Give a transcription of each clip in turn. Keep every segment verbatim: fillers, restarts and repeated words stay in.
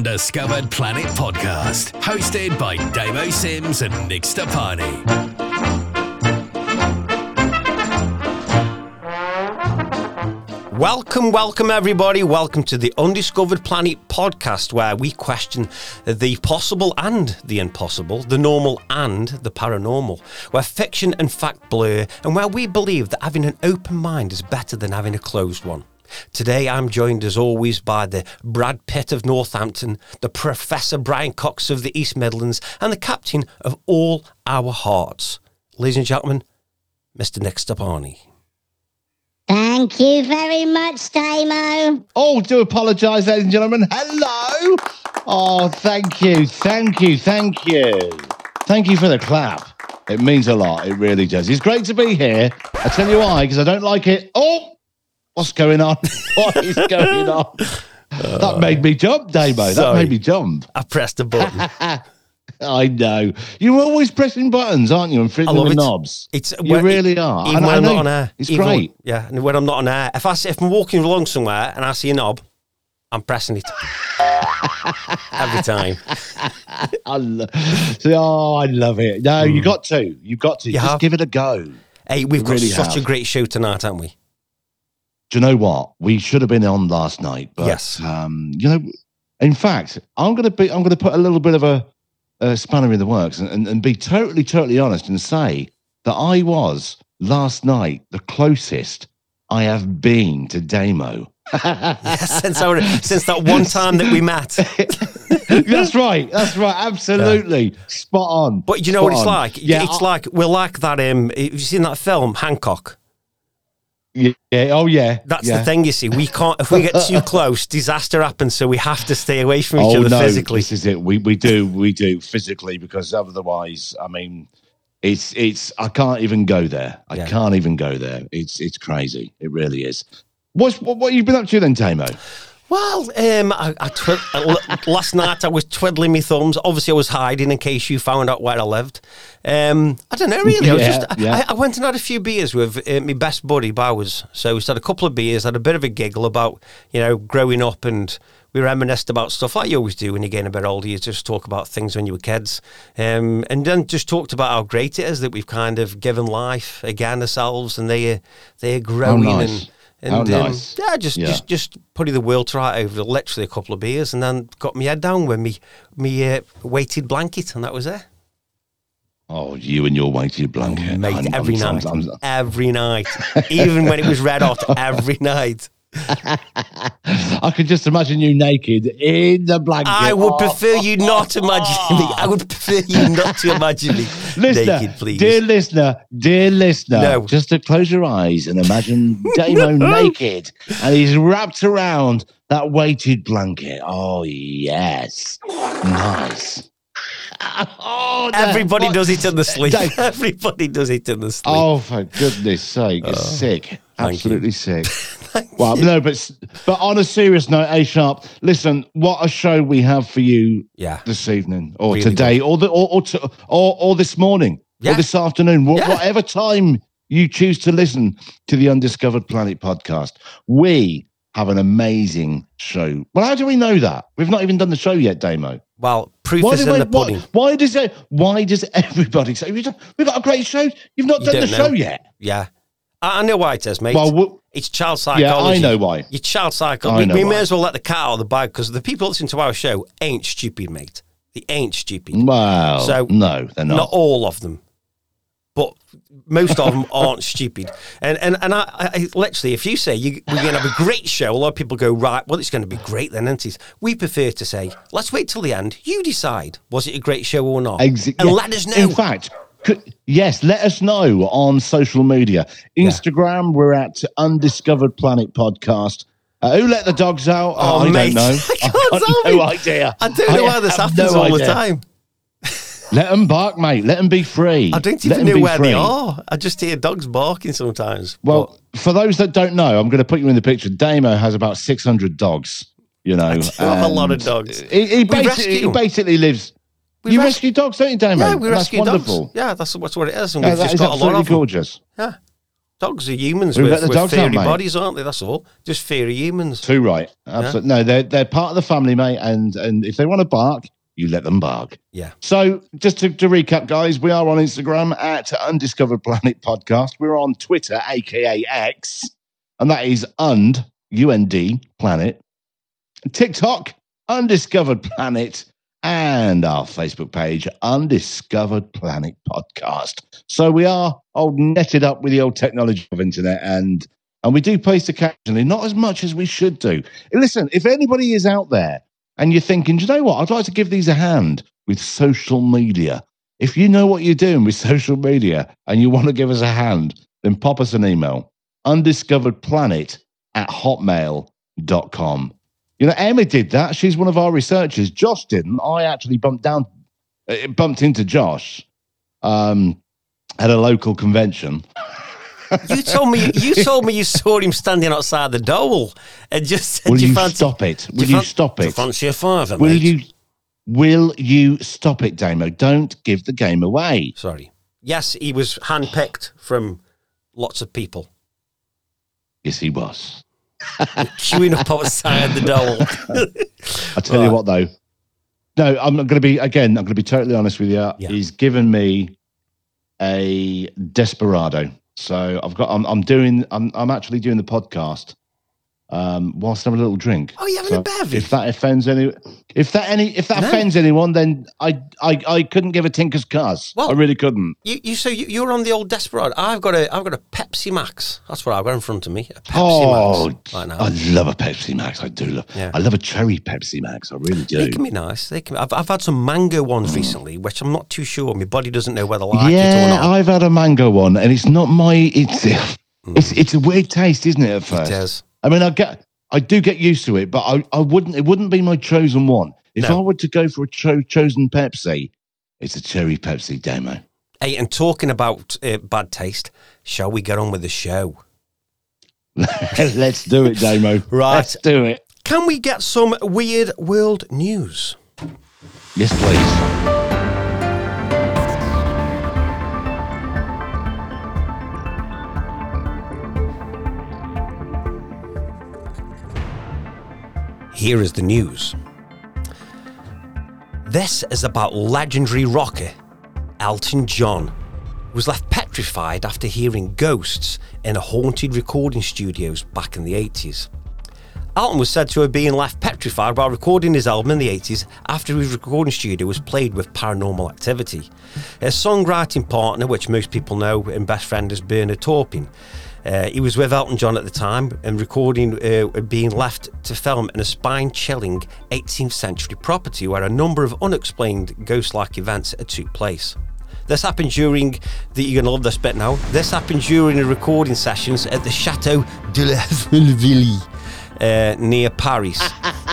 Undiscovered Planet Podcast, hosted by Damo Sims and Nick Stoppani. Welcome, welcome everybody. Welcome to the Undiscovered Planet Podcast, where we question the possible and the impossible, the normal and the paranormal, where fiction and fact blur, and where we believe that having an open mind is better than having a closed one. Today I'm joined as always by the Brad Pitt of Northampton, the Professor Brian Cox of the East Midlands, and the captain of all our hearts. Ladies and gentlemen, Mister Nick Stoppani. Thank you very much, Damo. Oh, do apologise, ladies and gentlemen. Hello. Oh, thank you, thank you, thank you. Thank you for the clap. It means a lot, it really does. It's great to be here. I tell you why, because I don't like it. Oh! What's going on? What is going on? Uh, that made me jump, Damo. Sorry. That made me jump. I pressed a button. I know. You're always pressing buttons, aren't you? And fiddling with it. Knobs. It's, you well, really it, are. Even and when I I'm know, not on air. It's even, great. Yeah, and when I'm not on air. If, I see, if I'm walking along somewhere and I see a knob, I'm pressing it. Every time. I lo- see, oh, I love it. No, mm. you got to. You've got to. You Just have. Give it a go. Hey, we've you got really such have. a great show tonight, haven't we? Do you know what? We should have been on last night, but yes. um, you know, in fact, I'm gonna be I'm gonna put a little bit of a, a spanner in the works and, and, and be totally, totally honest and say that I was last night the closest I have been to Damo. Yes, since our, since that one time that we met. That's right. That's right. Absolutely. Yeah. Spot on. But you know Spot what it's on. like? Yeah, it's I- like we're like that um have you seen that film, Hancock? Yeah. Oh, yeah. That's yeah. the thing, you see. We can't, if we get too close, disaster happens. So we have to stay away from each oh, other no, physically. This is it. We we do we do physically because otherwise, I mean, it's it's. I can't even go there. I yeah. can't even go there. It's it's crazy. It really is. What's what? What you been up to then, Damo? Well, um, I, I twi- last night I was twiddling my thumbs. Obviously, I was hiding in case you found out where I lived. Um, I don't know, really. I, was yeah, just, yeah. I, I went and had a few beers with uh, my best buddy, Bowers. So we had a couple of beers, had a bit of a giggle about, you know, growing up, and we reminisced about stuff like you always do when you're getting a bit older. You just talk about things when you were kids. Um, and then just talked about how great it is that we've kind of given life again ourselves, and they, they're growing oh, nice. and... And How nice. um, yeah, just, yeah, just just putting the world to right over literally a couple of beers, and then got my head down with me me uh, weighted blanket, and that was it. Oh, you and your weighted blanket, mate! I'm, every I'm, night, I'm, I'm, every night, even when it was red hot, every night. I could just imagine you naked in the blanket. I would oh, prefer you not oh, imagine oh. me. I would prefer you not to imagine me listener, naked, please. Dear listener, dear listener, no. just to close your eyes and imagine Damo naked, and he's wrapped around that weighted blanket. Oh, yes. Nice. Oh, Everybody what? does it in the sleep. Dave. Everybody does it in the sleep. Oh, for goodness sake. It's oh. sick. Absolutely sick. Well, no, but but on a serious note, A Sharp, listen, what a show we have for you yeah. this evening, or really today, good. or the or or, to, or or this morning, yeah. or this afternoon, yeah. whatever time you choose to listen to the Undiscovered Planet podcast. We have an amazing show. Well, how do we know that? We've not even done the show yet, Damo. Well, proof why is in we, the pudding. Why, why does it, Why does everybody say we've got a great show? You've not done you the know. show yet. Yeah. I know why it is, mate. Well, well, it's child psychology. Yeah, I know why. Your child psychology. We, we may as well let the cat out of the bag because the people listening to our show ain't stupid, mate. They ain't stupid. Well, so, no, they're not. Not all of them, but most of them aren't stupid. And and and I, I literally, if you say you, we're going to have a great show, a lot of people go, right, well, it's going to be great then, isn't it? We prefer to say, let's wait till the end. You decide, was it a great show or not? Exi- and yeah. let us know. In fact... Could, yes, let us know on social media. Instagram, yeah. we're at Undiscovered Planet Podcast. Uh, who let the dogs out? Oh, oh I mate. don't know. I, can't I got no idea. I don't know I why this happens no all idea. the time. Let them bark, mate. Let them be free. I don't even know where free. they are. I just hear dogs barking sometimes. Well, but... for those that don't know, I'm going to put you in the picture. Damo has about six hundred dogs, you know. I do have a lot of dogs. He, he, basically, he basically lives... We you res- rescue dogs, don't you, Damo? Yeah, we that's rescue wonderful. dogs. Yeah, that's, that's what it is. And yeah, we've that just is got a lot of gorgeous. Them. Yeah. Dogs are humans. We've with, the with dogs fairy on, bodies, aren't they? That's all. Just fairy humans. Too right. Absolutely. Yeah. No, they're they're part of the family, mate. And and if they want to bark, you let them bark. Yeah. So just to, to recap, guys, we are on Instagram at Undiscovered Planet Podcast. We're on Twitter, aka X, and that is und U N D Planet. TikTok, Undiscovered Planet, and our Facebook page, Undiscovered Planet Podcast. So we are old netted up with the old technology of internet, and and we do post occasionally, not as much as we should do. Listen, if anybody is out there and you're thinking, do you know what, I'd like to give these a hand with social media. If you know what you're doing with social media and you want to give us a hand, then pop us an email, undiscoveredplanet at hotmail dot com. You know, Emma did that. She's one of our researchers. Josh didn't. I actually bumped down, bumped into Josh um, at a local convention. You told me. You told me you saw him standing outside the dole and just. Will you, you fancy, stop it? Will you, fan, you stop it? You fancy a father, will mate? you? Will you stop it, Damo? Don't give the game away. Sorry. Yes, he was handpicked from lots of people. Yes, he was. Chewing up outside the door. I tell right. you what, though. No, I'm going to be again. I'm going to be totally honest with you. Yeah. He's given me a desperado. So I've got. I'm, I'm doing. I'm. I'm actually doing the podcast um, whilst having a little drink. Oh, you having so a bevy? If that offends any, if that any, if that no. offends anyone, then I, I, I couldn't give a tinker's cuss. Well, I really couldn't. You, you. So you, you're on the old desperado. I've got a. I've got a Pepsi Max. That's what I've got in front of me. A Pepsi oh, Max. Right now. I love a Pepsi Max. I do love. Yeah. I love a cherry Pepsi Max. I really do. They can be nice. They can. I've, I've had some mango ones mm. recently, which I'm not too sure. My body doesn't know whether I like yeah, it or not. Yeah, I've had a mango one, and it's not my. It's mm. it's it's a weird taste, isn't it? At first. It is. I mean, I get, I do get used to it, but I, I wouldn't. It wouldn't be my chosen one. If no. I were to go for a cho- chosen Pepsi, it's a cherry Pepsi Demo. Hey, and talking about uh, bad taste, shall we get on with the show? Let's do it, Demo. Right, let's do it. Can we get some weird world news? Yes, please. Here is the news. This is about legendary rocker Elton John, who was left petrified after hearing ghosts in a haunted recording studios back in the eighties. Elton was said to have been left petrified while recording his album in the eighties after his recording studio was plagued with paranormal activity. His songwriting partner, which most people know and best friend as Bernard Taupin, Uh, he was with Elton John at the time and recording uh, being left to film in a spine-chilling eighteenth century property where a number of unexplained ghost-like events took place. This happened during the, you're going to love this bit now, this happened during the recording sessions at the Chateau de la Vilvilly uh, near Paris.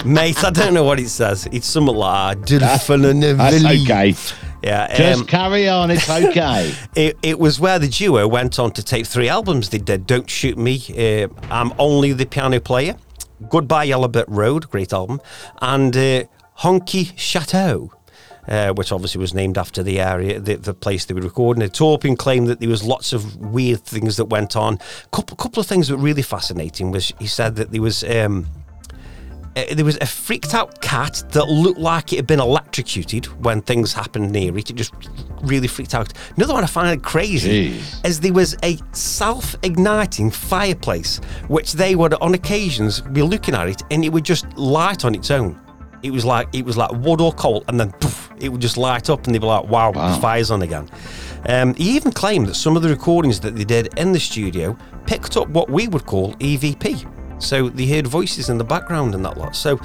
Mate, I don't know what it says. It's something like de la Vilvilly. That's okay. Yeah, just um, carry on, it's okay. it, it was where the duo went on to tape three albums. They did Don't Shoot Me, uh, I'm Only the Piano Player, Goodbye Yellow Brick Road, great album, and uh, Honky Chateau, uh, which obviously was named after the area, the, the place they were recording. And Taupin claimed that there was lots of weird things that went on. A couple, couple of things that were really fascinating was he said that there was... Um, There was a freaked out cat that looked like it had been electrocuted when things happened near it. It just really freaked out. Another one I find crazy Jeez. is there was a self-igniting fireplace, which they would on occasions be looking at it and it would just light on its own. It was like it was like wood or coal, and then poof, it would just light up and they'd be like, wow, wow. the fire's on again. Um, he even claimed that some of the recordings that they did in the studio picked up what we would call E V P. So they heard voices in the background and that lot. So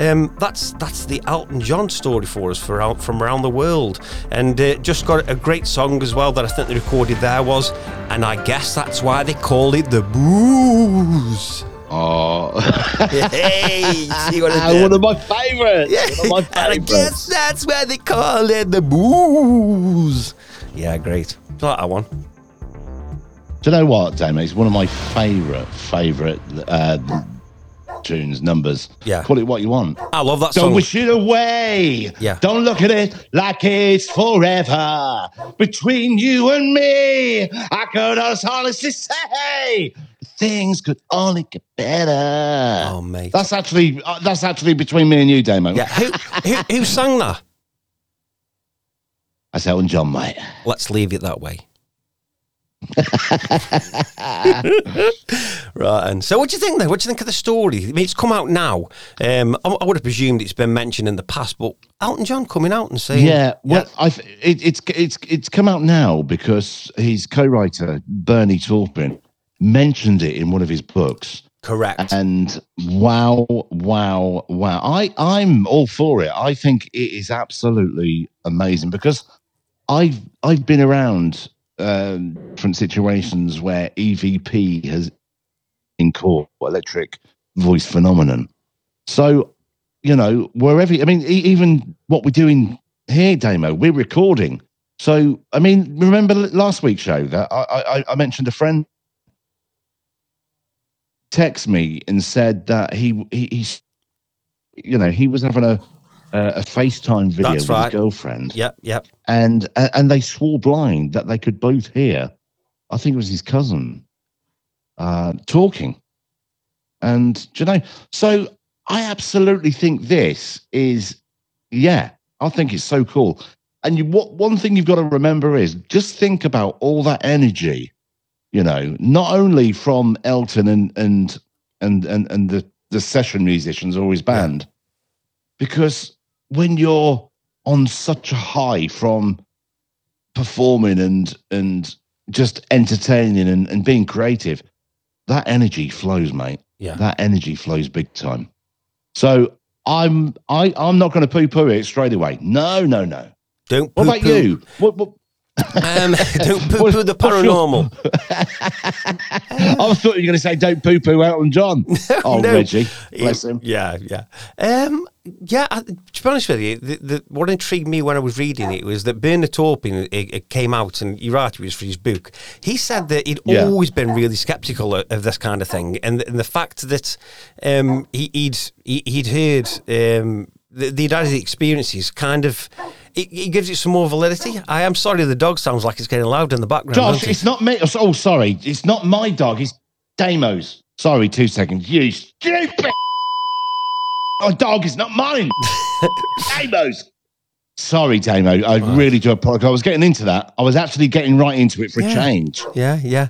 um, that's that's the Elton John story for us for out, from around the world. And uh, just got a great song as well that I think they recorded there was, and I guess that's why they call it the blues. Oh. Hey, see what I did? One of my favourites. Yeah. One of my favourites. And I guess that's why they call it the blues. Yeah, great. I like that one. Do you know what, Damo? It's one of my favourite, favourite uh, tunes, numbers. Yeah. Call it what you want. I love that song. Don't wish it away. Yeah. Don't look at it like it's forever. Between you and me, I could honestly say things could only get better. Oh, mate. That's actually uh, that's actually between me and you, Damo. Yeah. Who, who, who sang that? That's Elton John, mate. Let's leave it that way. Right, and so what do you think then? What do you think of the story? I mean, it's come out now. Um, I, I would have presumed it's been mentioned in the past, but Elton John coming out and saying, "Yeah, well, yeah. I've, it, it's it's it's come out now because his co-writer Bernard Taupin mentioned it in one of his books." Correct. And wow, wow, wow! I I'm all for it. I think it is absolutely amazing because I've I've been around. Uh, different situations where E V P has in court electric voice phenomenon. So, you know, wherever, I mean, e- even what we're doing here, Damo, we're recording. So, I mean, remember last week's show that I, I, I mentioned a friend text me and said that he, he he's, you know, he was having a, Uh, a FaceTime video That's with right. his girlfriend. Yep, yep. And uh, and they swore blind that they could both hear, I think it was his cousin, uh, talking. And, do you know, so I absolutely think this is, yeah, I think it's so cool. And you, what one thing you've got to remember is just think about all that energy, you know, not only from Elton and and and and, and the, the session musicians or his band, yeah. because when you're on such a high from performing and and just entertaining and, and being creative, that energy flows, mate. Yeah. That energy flows big time. So I'm I, I'm not going to poo-poo it straight away. No, no, no. Don't poo-poo. What about you? What, what? Um, don't poo-poo the paranormal. I thought you were going to say don't poo-poo Elton John. No, oh, no. Reggie. Bless him. Yeah, yeah. Um, yeah, I, to be honest with you, the, the, what intrigued me when I was reading it was that Bernard Taupin, it, it came out, and you're right, it was for his book. He said that he'd yeah. always been really sceptical of, of this kind of thing, and, and the fact that um, he, he'd, he, he'd heard um, the, the identity experiences kind of... It, it gives it some more validity. I am sorry, the dog sounds like it's getting loud in the background. Josh, it? it's not me. Oh, sorry. It's not my dog. It's Damo's. Sorry, two seconds. You stupid. My dog is not mine. Damo's. Sorry, Damo. I wow. really do apologize. I was getting into that. I was actually getting right into it for yeah. a change. Yeah, yeah.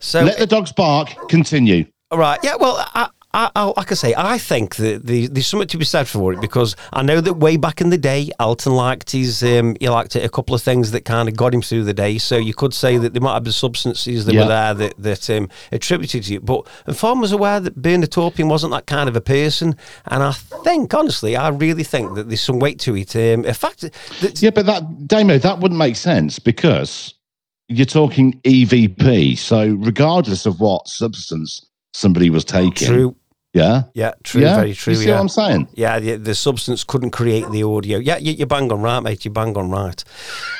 So let the dogs bark. Continue. All right. Yeah, well, I... I, I, like I say, I think that the, there's something to be said for it because I know that way back in the day, Elton liked his, um, he liked it, a couple of things that kind of got him through the day. So you could say that there might have been substances that yeah. were there that, that um, attributed to it. But Farm was aware that Bernard Taupin wasn't that kind of a person. And I think, honestly, I really think that there's some weight to it. Um, in fact, that, yeah, but that, Damo, that wouldn't make sense because you're talking E V P. So regardless of what substance somebody was taking. True. Yeah. Yeah, true, yeah. very true. You see yeah. what I'm saying? Yeah, the, the substance couldn't create the audio. Yeah, you, you're bang on right, mate. You're bang on right.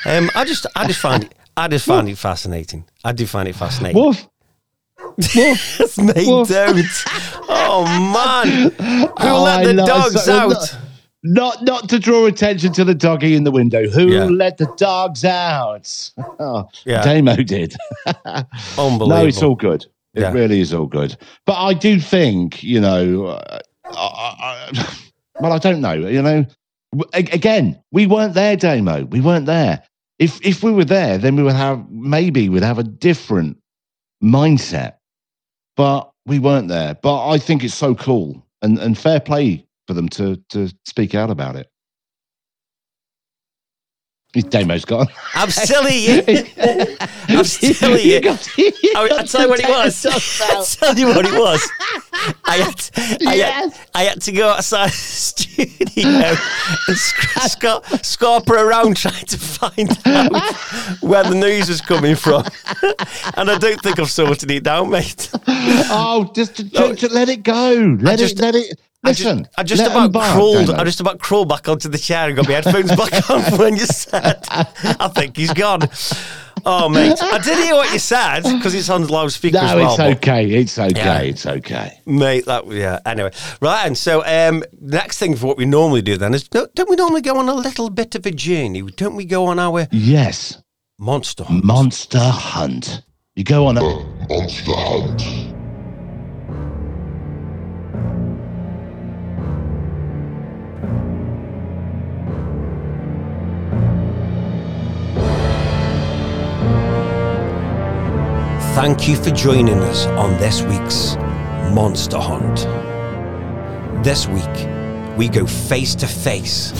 Um, I just I just find it I just find it fascinating. I do find it fascinating. Woof. Woof. Mate, Woof. Don't. Oh man. Who oh, let the dogs so, out? Not, not not to draw attention to the doggy in the window. Who yeah. let the dogs out? Oh, yeah. Damo did. Unbelievable. No, it's all good. It yeah. really is all good. But I do think, you know, uh, I, I, well, I don't know, you know. A- again, we weren't there, Damo. We weren't there. If if we were there, then we would have, maybe we'd have a different mindset. But we weren't there. But I think it's so cool and, and fair play for them to, to speak out about it. His Damo's gone. I'm still here. I'm still here. I'll tell you what it was. I'll tell you what it was. I had, to, I, yes. had, I had to go outside the studio and sc- sc- scarper around trying to find out where the news was coming from. And I don't think I've sorted it out, mate. Oh, just, to, no, just let it go. Let just, it, let it. Listen, I just, I just about bark, crawled. I just about crawled back onto the chair and got my headphones back on when you said, "I think he's gone." Oh, mate, I did hear what you said because it's on loudspeaker no, as well. No, it's okay. It's okay. Yeah. It's okay. Mate, that, yeah. Anyway, right. And so, um, next thing for what we normally do then is don't we normally go on a little bit of a journey? Don't we go on our. Yes. Monster hunt. Monster hunt. You go on a. Monster hunt. Thank you for joining us on this week's Monster Hunt. This week, we go face to face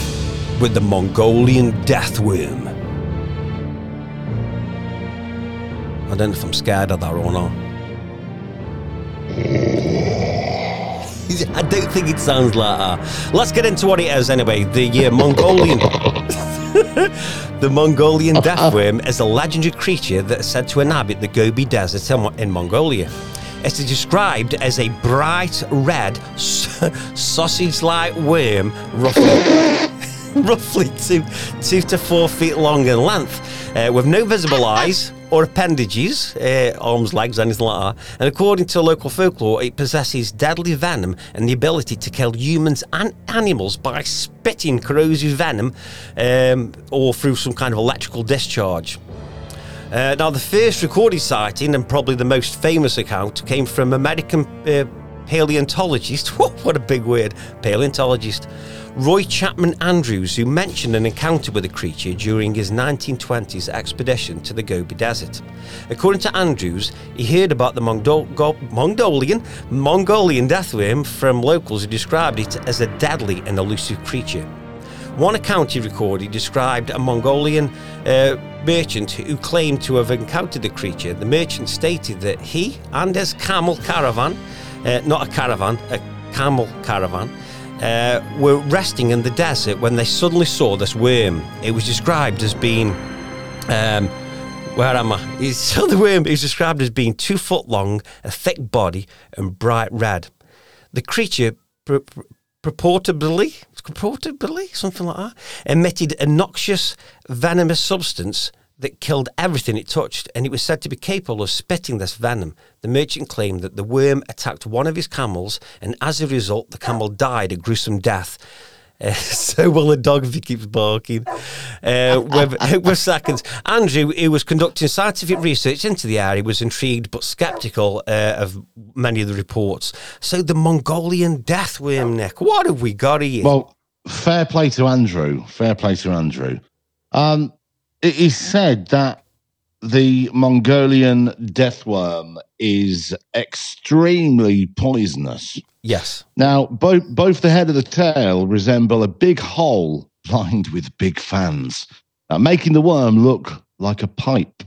with the Mongolian Death Worm. I don't know if I'm scared of that or not. I don't think it sounds like that. Let's get into what it is anyway. The uh, Mongolian... The Mongolian Death Worm is a legendary creature that is said to inhabit the Gobi Desert in Mongolia. It is described as a bright red sausage-like worm, roughly, roughly two, two to four feet long in length, uh, with no visible eyes or appendages, uh, arms, legs, anything like that. And according to local folklore, it possesses deadly venom and the ability to kill humans and animals by spitting corrosive venom um, or through some kind of electrical discharge. Uh, now, the first recorded sighting, and probably the most famous account, came from American uh, paleontologist, what a big word, paleontologist, Roy Chapman Andrews, who mentioned an encounter with the creature during his nineteen twenties expedition to the Gobi Desert. According to Andrews, he heard about the Mongdol- Go- Mongolian, Mongolian death worm from locals who described it as a deadly and elusive creature. One account he recorded described a Mongolian uh, merchant who claimed to have encountered the creature. The merchant stated that he and his camel caravan, uh, not a caravan, a camel caravan, Uh, were resting in the desert when they suddenly saw this worm. It was described as being, um, where am I? It's, so the worm is described as being two foot long, a thick body, and bright red. The creature pur- pur- purportedly, purportedly, something like that, emitted a noxious, venomous substance that killed everything it touched, and it was said to be capable of spitting this venom. The merchant claimed that the worm attacked one of his camels, and as a result, the camel died a gruesome death. Uh, so will the dog if he keeps barking. Uh, with, with seconds. Andrew, who was conducting scientific research into the area, was intrigued but sceptical uh, of many of the reports. So the Mongolian death worm, Nick, what have we got here? Well, fair play to Andrew. Fair play to Andrew. Um... It is said that the Mongolian death worm is extremely poisonous. Yes. Now, both both the head and the tail resemble a big hole lined with big fans, uh, making the worm look like a pipe.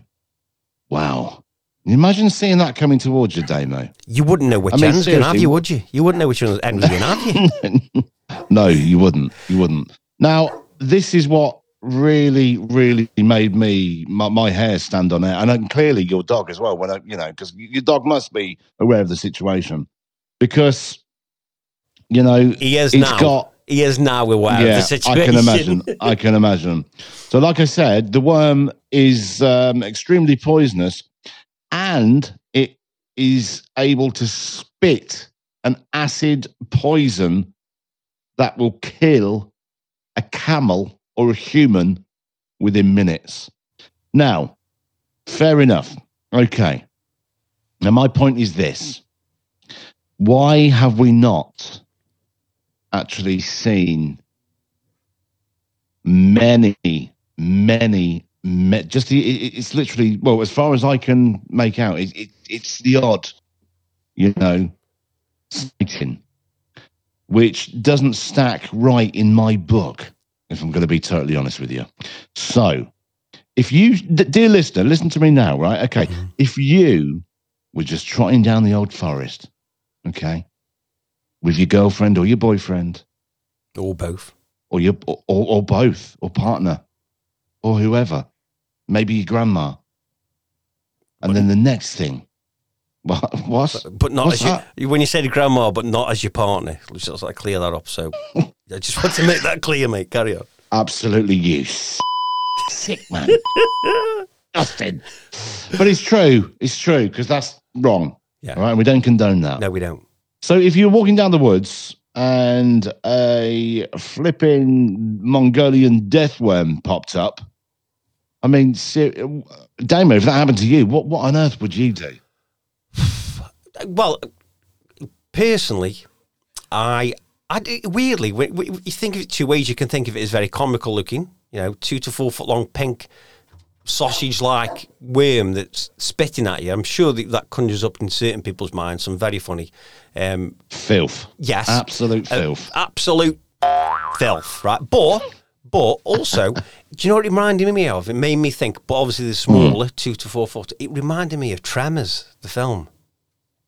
Wow. Imagine seeing that coming towards you, Damo. You wouldn't know which I mean, end's going to have you, would you? You wouldn't know which end's going to have you. No, you wouldn't. You wouldn't. Now, this is what really, really made me my, my hair stand on end, and clearly your dog as well. When I, you know, because your dog must be aware of the situation, because you know he is now. Got, he is now aware yeah, of the situation. I can imagine. I can imagine. So, like I said, the worm is um, extremely poisonous, and it is able to spit an acid poison that will kill a camel or a human within minutes. Now, fair enough. Okay. Now, my point is this. Why have we not actually seen many, many, me- just the, it, it's literally, well, as far as I can make out, it, it, it's the odd, you know, sighting, which doesn't stack right in my book, if I'm going to be totally honest with you. So, if you, dear listener, listen to me now, right? Okay. Mm-hmm. If you were just trotting down the old forest, okay, with your girlfriend or your boyfriend. Or both. Or your or, or both, or partner, or whoever. Maybe your grandma. And what? Then the next thing. What? What's, but, but not what's as you, when you said grandma, but not as your partner. Let's just like clear that up. So I just want to make that clear, mate. Carry on. Absolutely, you sick man. nothing. But it's true. It's true, because that's wrong. Yeah. Right? We don't condone that. No, we don't. So if you're walking down the woods and a flipping Mongolian death worm popped up, I mean, Damo, if that happened to you, what, what on earth would you do? Well, personally, I, I weirdly, we, we, you think of it two ways. You can think of it as very comical looking, you know, two to four foot long pink sausage-like worm that's spitting at you. I'm sure that, that conjures up in certain people's minds some very funny... Um, filth. Yes. Absolute uh, filth. Absolute filth, right? But... But also, do you know what it reminded me of? It made me think, but obviously the smaller, mm. two to four foot, it reminded me of Tremors, the film,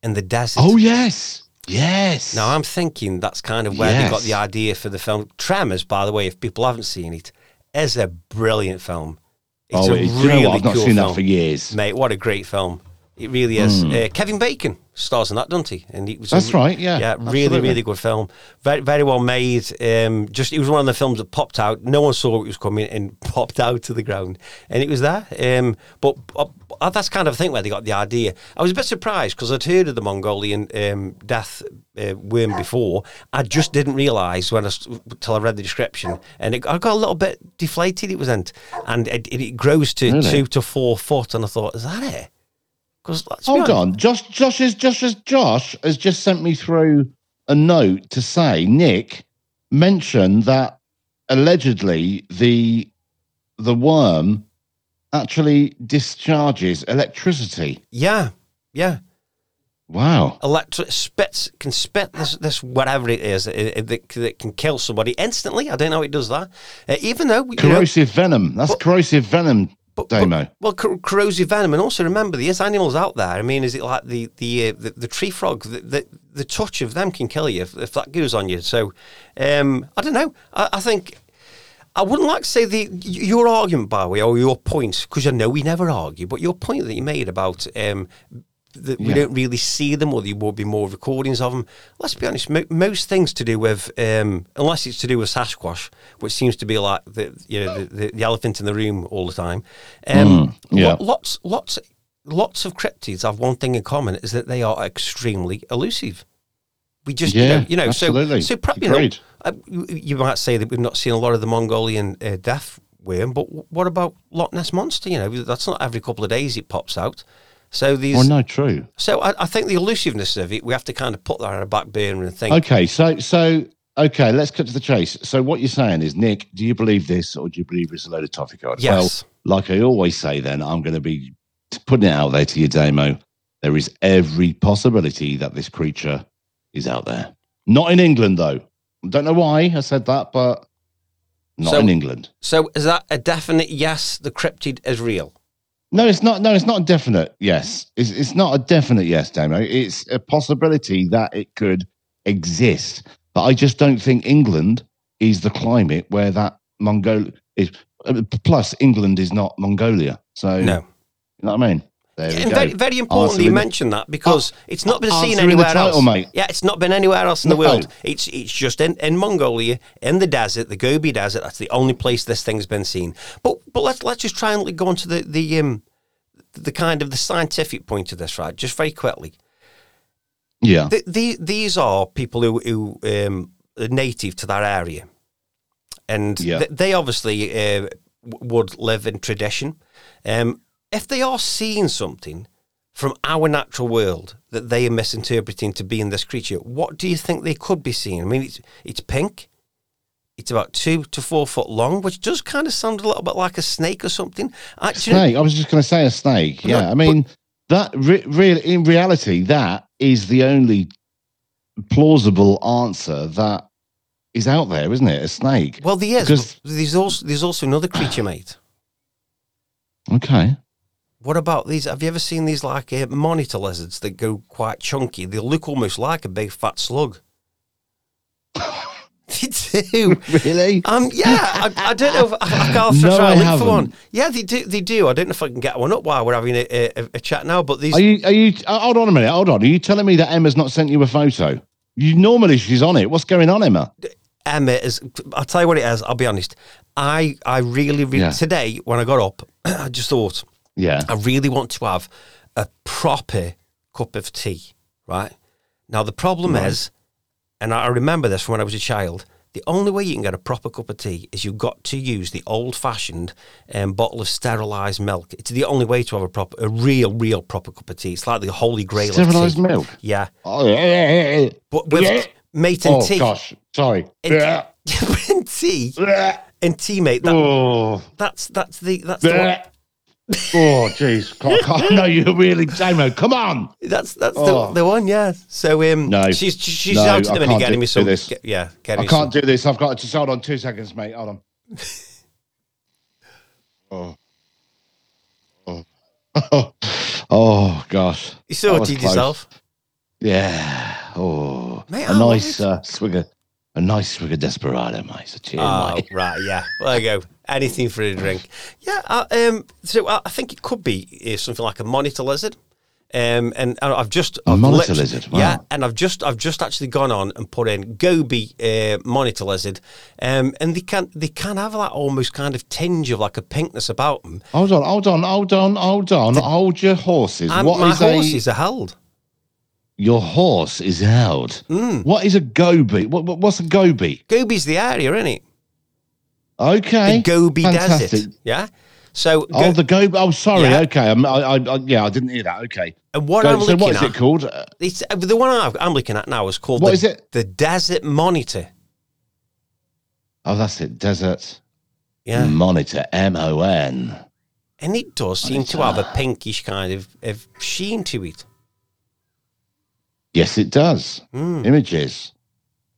in the desert. Oh, yes. Yes. Now, I'm thinking that's kind of where yes. they got the idea for the film. Tremors, by the way, if people haven't seen it, is a brilliant film. It's oh, a it, really you know I've not cool seen film. That for years. Mate, what a great film. It really is. Mm. Uh, Kevin Bacon stars in that, doesn't he? And it was That's a, right, yeah. Yeah, absolutely. really, really good film. Very, very well made. Um, just it was one of the films that popped out. No one saw it was coming and popped out to the ground. And it was there. Um, but uh, that's kind of a thing where they got the idea. I was a bit surprised because I'd heard of the Mongolian um, death uh, worm before. I just didn't realise when I, until I read the description. And it, I got a little bit deflated, it was in. And it, it, it grows to really? two to four foot. And I thought, is that it? Hold on, Josh. Josh is Josh is Josh has just sent me through a note to say Nick mentioned that allegedly the the worm actually discharges electricity. Yeah, yeah. Wow. Electric spits can spit this this whatever it is that can kill somebody instantly. I don't know how it does that. Uh, even though corrosive know, venom. That's but, corrosive venom. But, but, well, cor- corrosive venom, and also remember, there's animals out there. I mean, is it like the the uh, the, the tree frog? The, the the touch of them can kill you if, if that goes on you. So, um, I don't know. I, I think I wouldn't like to say the your argument, by the way, or your point, because I know we never argue. But your point that you made about um, that yeah. we don't really see them, or there will be more recordings of them. Let's be honest. Mo- most things to do with, um, unless it's to do with Sasquatch, which seems to be like the you know the, the, the elephant in the room all the time. Um, mm, yeah. lo- lots, lots, lots of cryptids have one thing in common: is that they are extremely elusive. We just, yeah, you know, you know so so perhaps, you know, uh, you might say that we've not seen a lot of the Mongolian uh, death worm, but w- what about Loch Ness monster? You know, that's not every couple of days it pops out. So these. Well, no, true. So I, I think the elusiveness of it, we have to kind of put that on a back burner and think. Okay, so so okay, let's cut to the chase. So what you're saying is, Nick, do you believe this, or do you believe it's a load of toffee cards? Yes. Well, like I always say, then I'm going to be putting it out there to you, Damo. There is every possibility that this creature is out there. Not in England, though. I don't know why I said that, but not so, in England. So is that a definite yes? The cryptid is real. No, it's not. No, it's not a definite yes. It's it's not a definite yes, Damo. It's a possibility that it could exist, but I just don't think England is the climate where that Mongolia is. Plus, England is not Mongolia, so no. You know what I mean? There yeah, we go. Very, very importantly, you mentioned that because uh, it's not been seen anywhere title, else. Mate. Yeah, it's not been anywhere else in no. the world. It's it's just in, in Mongolia, in the desert, the Gobi Desert. That's the only place this thing's been seen. But but let's let's just try and go on to the the um the kind of the scientific point of this, right? Just very quickly. Yeah, the, the, these are people who who um, are native to that area, and yeah. th- they obviously uh, w- would live in tradition. Um, If they are seeing something from our natural world that they are misinterpreting to being this creature, what do you think they could be seeing? I mean, it's it's pink. It's about two to four foot long, which does kind of sound a little bit like a snake or something. Actually, snake. I was just going to say a snake. Yeah, no, I mean but, that. Re- re- in reality, that is the only plausible answer that is out there, isn't it? A snake. Well, there is. Because there's also there's also another creature, mate. Okay. What about these? Have you ever seen these like uh, monitor lizards that go quite chunky? They look almost like a big fat slug. They do. Really? Um. Yeah. I, I don't know if I, I can't no, try and look for one. Yeah, they do. They do. I don't know if I can get one up while we're having a, a, a chat now. But these. Are you? Are you? Uh, hold on a minute. Hold on. Are you telling me that Emma's not sent you a photo? You normally she's on it. What's going on, Emma? D- Emma is. I'll tell you what it is. I'll be honest. I I really really yeah. today when I got up, I just thought. Yeah. I really want to have a proper cup of tea, right? Now, the problem right. is, and I remember this from when I was a child, the only way you can get a proper cup of tea is you've got to use the old-fashioned um, bottle of sterilised milk. It's the only way to have a proper, a real, real proper cup of tea. It's like the holy grail sterilised of tea. Milk? Yeah. Oh, yeah, yeah, yeah. But with yeah. mate and oh, tea. Oh, gosh. Sorry. In, yeah. in tea. Yeah. In tea, mate. That, oh. That's, that's the... That's yeah. the one. Oh, jeez. I know you're really... Damo, come on. That's that's oh. the, the one, yeah. So um, no. she's she's no, out to the minute getting me some... This. Get, yeah, get I me can't some. do this. I've got to... Just hold on two seconds, mate. Hold on. oh. Oh. oh. Oh, gosh. You sorted yourself. Yeah. Oh. Mate, a I nice uh, swig of... A nice swig of Desperado, mate. So cheers, oh, mate. Right, yeah. There you go. Anything for a drink. Yeah, I, um, so I, I think it could be uh, something like a monitor lizard. Um, and I've just... A I've monitor lizard, wow. Yeah, and I've just I've just actually gone on and put in Gobi uh, monitor lizard. Um, and they can they can have that almost kind of tinge of like a pinkness about them. Hold on, hold on, hold on, hold on. The, hold your horses. I'm, what my is horses a... are held. Your horse is held. Mm. What is a Gobi? What, what, what's a Gobi? Gobi's the area, isn't it? Okay. The Gobi Fantastic. Desert. Yeah. So. Oh, go- the Gobi. Oh, sorry. Yeah. Okay. I'm, I, I, yeah, I didn't hear that. Okay. And what so, I'm so looking what is at, it called? It's, the one I've, I'm looking at now is called. What the, is it? The Desert Monitor. Oh, that's it. Desert. Yeah. Monitor. M O N. And it does seem Monitor. to have a pinkish kind of, of sheen to it. Yes, it does. Mm. Images.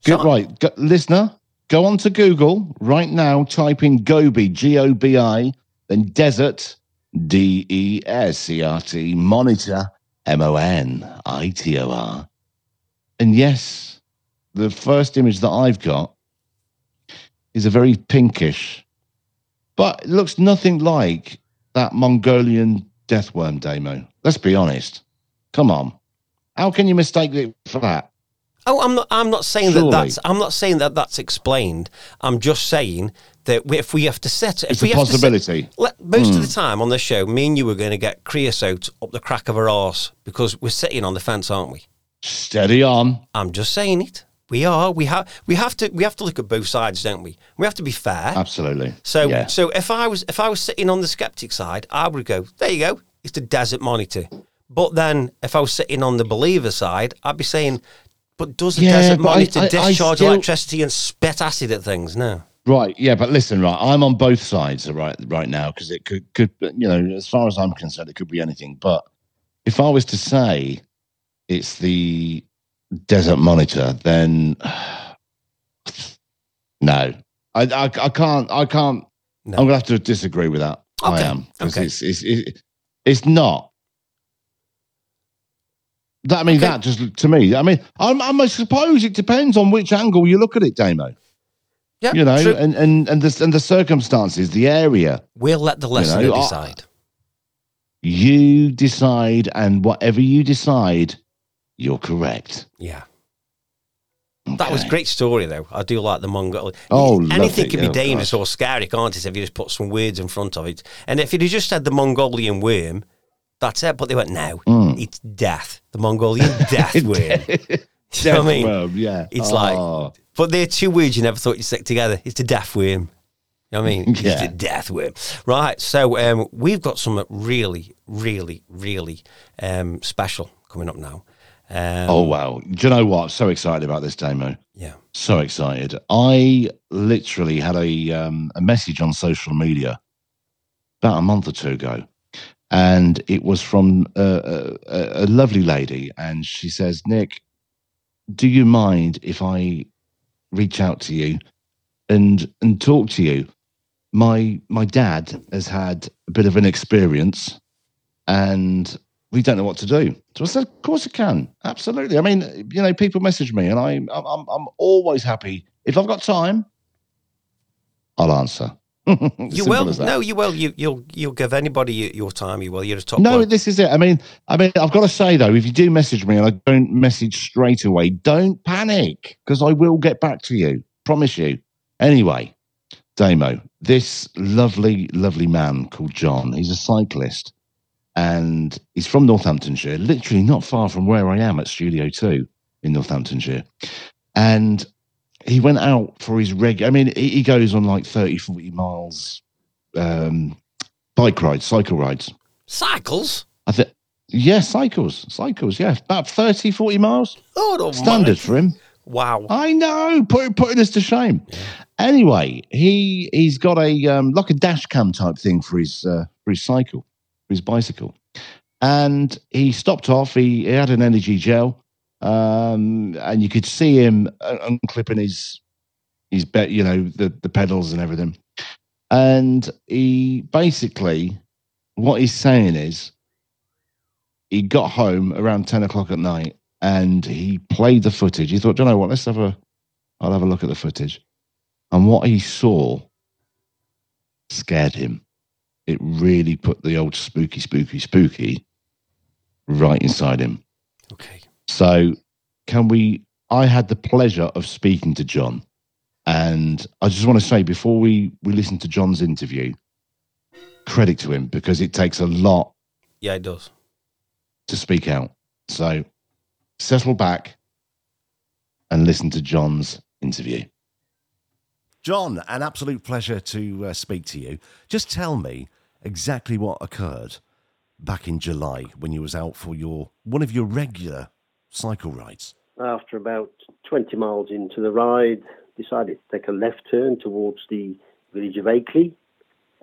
Good, so, right. Go, listener, go on to Google right now, type in Gobi, G O B I, then Desert, D E S E R T, Monitor, M O N I T O R. And yes, the first image that I've got is a very pinkish, but it looks nothing like that Mongolian Death Worm demo. Let's be honest. Come on. How can you mistake it for that? Oh, I'm not. I'm not saying Surely. that that's. I'm not saying that that's explained. I'm just saying that if we have to set it, it's if a we possibility. Have to set, let, most mm. of the time on this show, me and you were going to get creosote up the crack of our arse because we're sitting on the fence, aren't we? Steady on. I'm just saying it. We are. We have. We have to. We have to look at both sides, don't we? We have to be fair. Absolutely. So, yeah. so if I was, if I was sitting on the skeptic side, I would go, there you go. It's the Desert Monitor. But then, if I was sitting on the believer side, I'd be saying, but does the yeah, Desert Monitor I, I, discharge I still... electricity and spit acid at things? No. Right, yeah, but listen, right, I'm on both sides right right now because it could, could, you know, as far as I'm concerned, it could be anything. But if I was to say it's the Desert Monitor, then no. I, I, I can't, I can't, no. I'm going to have to disagree with that. Okay. I am. Okay. It's, it's, it's, it's not. That, I mean, okay. that just, to me, I mean, I'm, I'm, I suppose it depends on which angle you look at it, Damo. Yeah, You know, true. and and and the, and the circumstances, the area. We'll let the listener you know, decide. I, you decide, and whatever you decide, you're correct. Yeah. Okay. That was a great story, though. I do like the Mongolian. Oh, Anything lovely. can be oh, dangerous God. or scary, can't it, if you just put some words in front of it. And if it had just said the Mongolian worm, that's it. But they went, no, mm. it's death. The Mongolian death worm. Do you know what I mean? Worm, yeah. It's oh. like, but they're two words you never thought you'd stick together. It's the death worm. You know what I mean? Yeah. It's the death worm. Right. So um, we've got something really, really, really um, special coming up now. Um, oh, wow. Do you know what? I'm so excited about this, Damo. Yeah. So excited. I literally had a um, a message on social media about a month or two ago. And it was from a, a, a lovely lady, and she says, Nick, do you mind if I reach out to you and and talk to you? My my dad has had a bit of an experience, and we don't know what to do. So I said, of course I can, absolutely. I mean, you know, people message me, and I, I'm I'm always happy. If I've got time, I'll answer. You will. No, you will. You, you'll you'll give anybody your time. You will. You're a top. No, one. This is it. I mean, I mean, I've got to say though, if you do message me and I don't message straight away, don't panic because I will get back to you. Promise you. Anyway, Damo, this lovely, lovely man called John. He's a cyclist, and he's from Northamptonshire, literally not far from where I am at Studio Two in Northamptonshire. And he went out for his regular, I mean, he goes on like thirty, forty miles um, bike rides, cycle rides. Cycles? I think, yeah, cycles, cycles, yeah. About thirty, forty miles. Lord Standard almighty. For him. Wow. I know, put, putting us to shame. Yeah. Anyway, he, he's got a, um, like a dash cam type thing for his, uh, for his cycle, for his bicycle. And he stopped off, he, he had an energy gel. Um, and you could see him unclipping his, his bet, you know, the, the pedals and everything. And he basically, what he's saying is, he got home around ten o'clock at night and he played the footage. He thought, do you know what? Let's have a, I'll have a look at the footage. And what he saw scared him. It really put the old spooky, spooky, spooky right inside him. Okay. So can we, I had the pleasure of speaking to John, and I just want to say before we, we listen to John's interview, credit to him, because it takes a lot. Yeah, it does. To speak out. So settle back and listen to John's interview. John, an absolute pleasure to uh, speak to you. Just tell me exactly what occurred back in July when you was out for your, one of your regular cycle rides. After about twenty miles into the ride, decided to take a left turn towards the village of Akeley,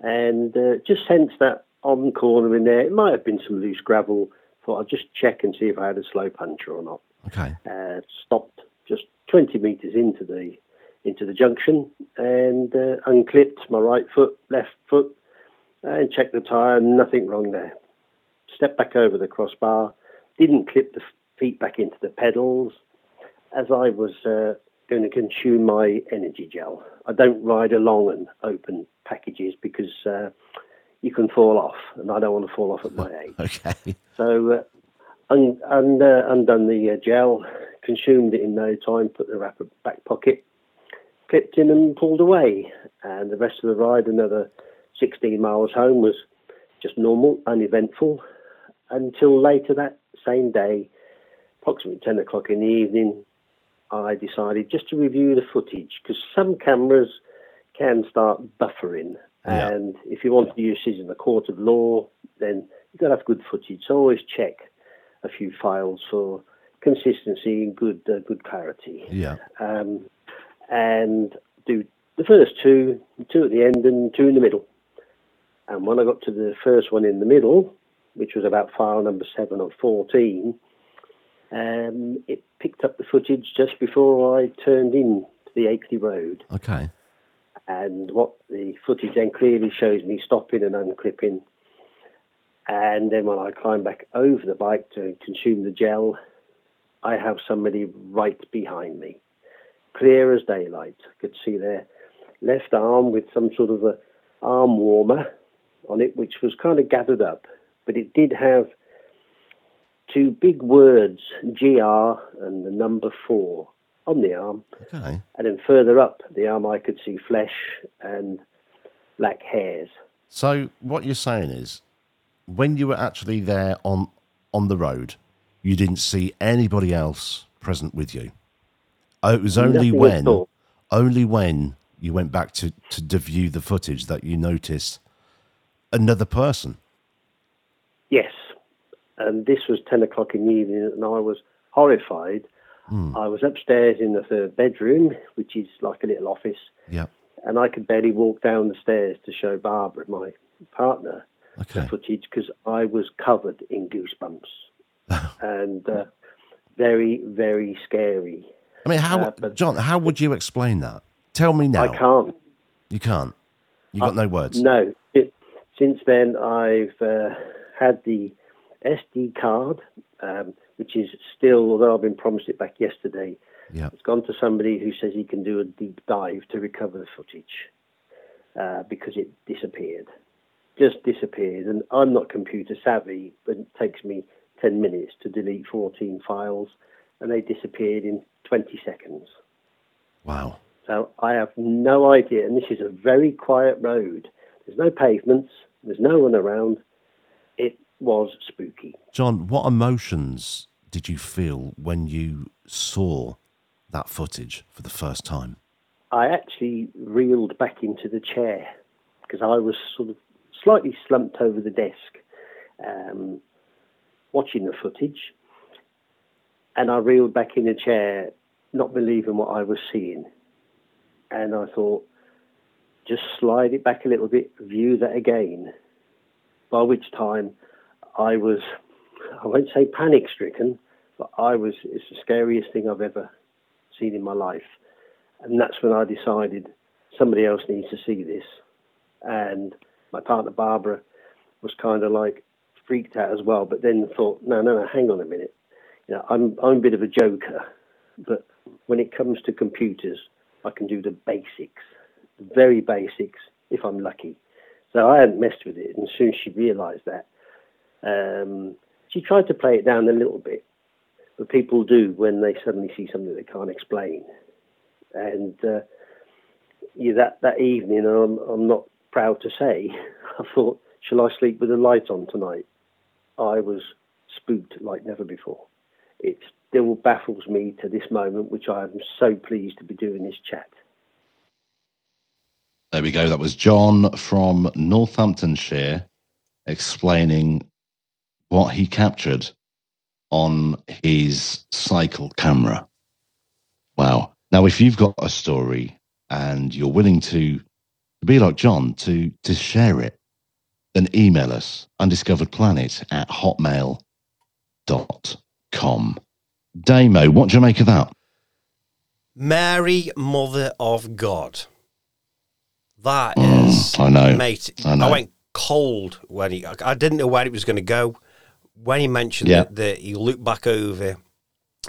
and uh, just sensed that on the corner in there, it might have been some loose gravel. Thought I'd just check and see if I had a slow puncture or not. Okay. Uh, stopped just twenty metres into the into the junction and uh, unclipped my right foot, left foot, and checked the tyre. Nothing wrong there. Stepped back over the crossbar. Didn't clip the feet back into the pedals, as I was uh, going to consume my energy gel. I don't ride along and open packages because uh, you can fall off, and I don't want to fall off at my age. Okay. So uh, un- un- uh, undone the uh, gel, consumed it in no time, put the wrapper back pocket, clipped in and pulled away. And the rest of the ride, another sixteen miles home, was just normal, uneventful, until later that same day, approximately ten o'clock in the evening, I decided just to review the footage, because some cameras can start buffering. Yeah. And if you want to use these in the court of law, then you've got to have good footage. So always check a few files for consistency and good uh, good clarity. Yeah. Um, and do the first two, two at the end and two in the middle. And when I got to the first one in the middle, which was about file number seven of fourteen, Um, it picked up the footage just before I turned in to the Akeley Road. Okay. And what the footage then clearly shows me stopping and unclipping. And then when I climb back over the bike to consume the gel, I have somebody right behind me. Clear as daylight. I could see their left arm with some sort of a arm warmer on it, which was kind of gathered up. But it did have two big words, G R and the number four, on the arm. Okay. And then further up the arm, I could see flesh and black hairs. So what you're saying is, when you were actually there on on the road, you didn't see anybody else present with you. Oh, it was only Nothing when, only when you went back to, to, to view the footage that you noticed another person. Yes. And this was ten o'clock in the evening, and I was horrified. Mm. I was upstairs in the third bedroom, which is like a little office. Yeah. And I could barely walk down the stairs to show Barbara, my partner, okay, the footage, because I was covered in goosebumps. And uh, very, very scary. I mean, how, uh, John, how would you explain that? Tell me now. I can't. You can't? You've got I, no words? No. It, since then, I've uh, had the S D card, um, which is still, although I've been promised it back yesterday, yeah, it's gone to somebody who says he can do a deep dive to recover the footage uh, because it disappeared, just disappeared. And I'm not computer savvy, but it takes me ten minutes to delete fourteen files, and they disappeared in twenty seconds. Wow. So I have no idea, and this is a very quiet road. There's no pavements, there's no one around. It was spooky. John, what emotions did you feel when you saw that footage for the first time? I actually reeled back into the chair because I was sort of slightly slumped over the desk um, watching the footage, and I reeled back in the chair not believing what I was seeing. And I thought, just slide it back a little bit, view that again. By which time I was, I won't say panic-stricken, but I was, it's the scariest thing I've ever seen in my life. And that's when I decided somebody else needs to see this. And my partner, Barbara, was kind of like freaked out as well, but then thought, no, no, no, hang on a minute. You know, I'm, I'm a bit of a joker, but when it comes to computers, I can do the basics, the very basics, if I'm lucky. So I hadn't messed with it, and as soon as she realised that, um, she tried to play it down a little bit, but people do when they suddenly see something they can't explain. And uh, yeah, that, that evening, I'm, I'm not proud to say, I thought, shall I sleep with the light on tonight? I was spooked like never before. It still baffles me to this moment, which I am so pleased to be doing this chat. There we go. That was John from Northamptonshire explaining what he captured on his cycle camera. Wow. Now, if you've got a story and you're willing to be like John, to, to share it, then email us, undiscovered planet at hotmail dot com. Damo, what do you make of that? Mary, Mother of God. That is, mm, I know, mate. I know. I went cold when he. I didn't know where it was going to go. When he mentioned yeah. that, that he looked back over,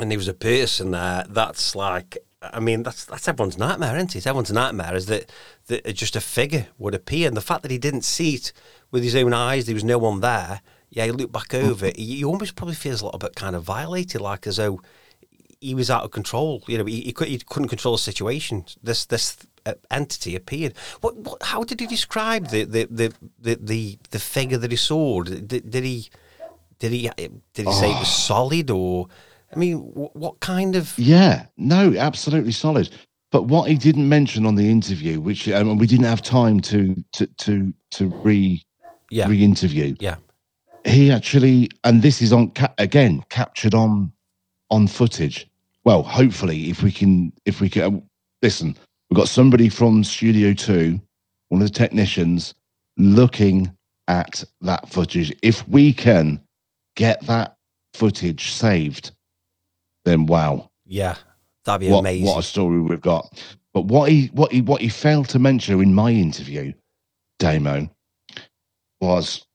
and there was a person there. That's like, I mean, that's that's everyone's nightmare, isn't it? It's everyone's nightmare is that that just a figure would appear, and the fact that he didn't see it with his own eyes, there was no one there. Yeah, he looked back over. Mm. He, he almost probably feels a little bit kind of violated, like as though he was out of control. You know, he he, could, he couldn't control the situation. This this. entity appeared. What, what? How did he describe the the the the, the, the figure that he saw? Did, did he did he did he oh. say it was solid, or I mean, what kind of? Yeah, no, absolutely solid. But what he didn't mention on the interview, which I mean, we didn't have time to to to to re yeah. re-interview. Yeah, he actually, and this is on again captured on on footage. Well, hopefully, if we can, if we can listen. We've got somebody from Studio Two, one of the technicians, looking at that footage. If we can get that footage saved, then wow. Yeah, that'd be what, amazing. What a story we've got. But what he what he what he failed to mention in my interview, Damo, was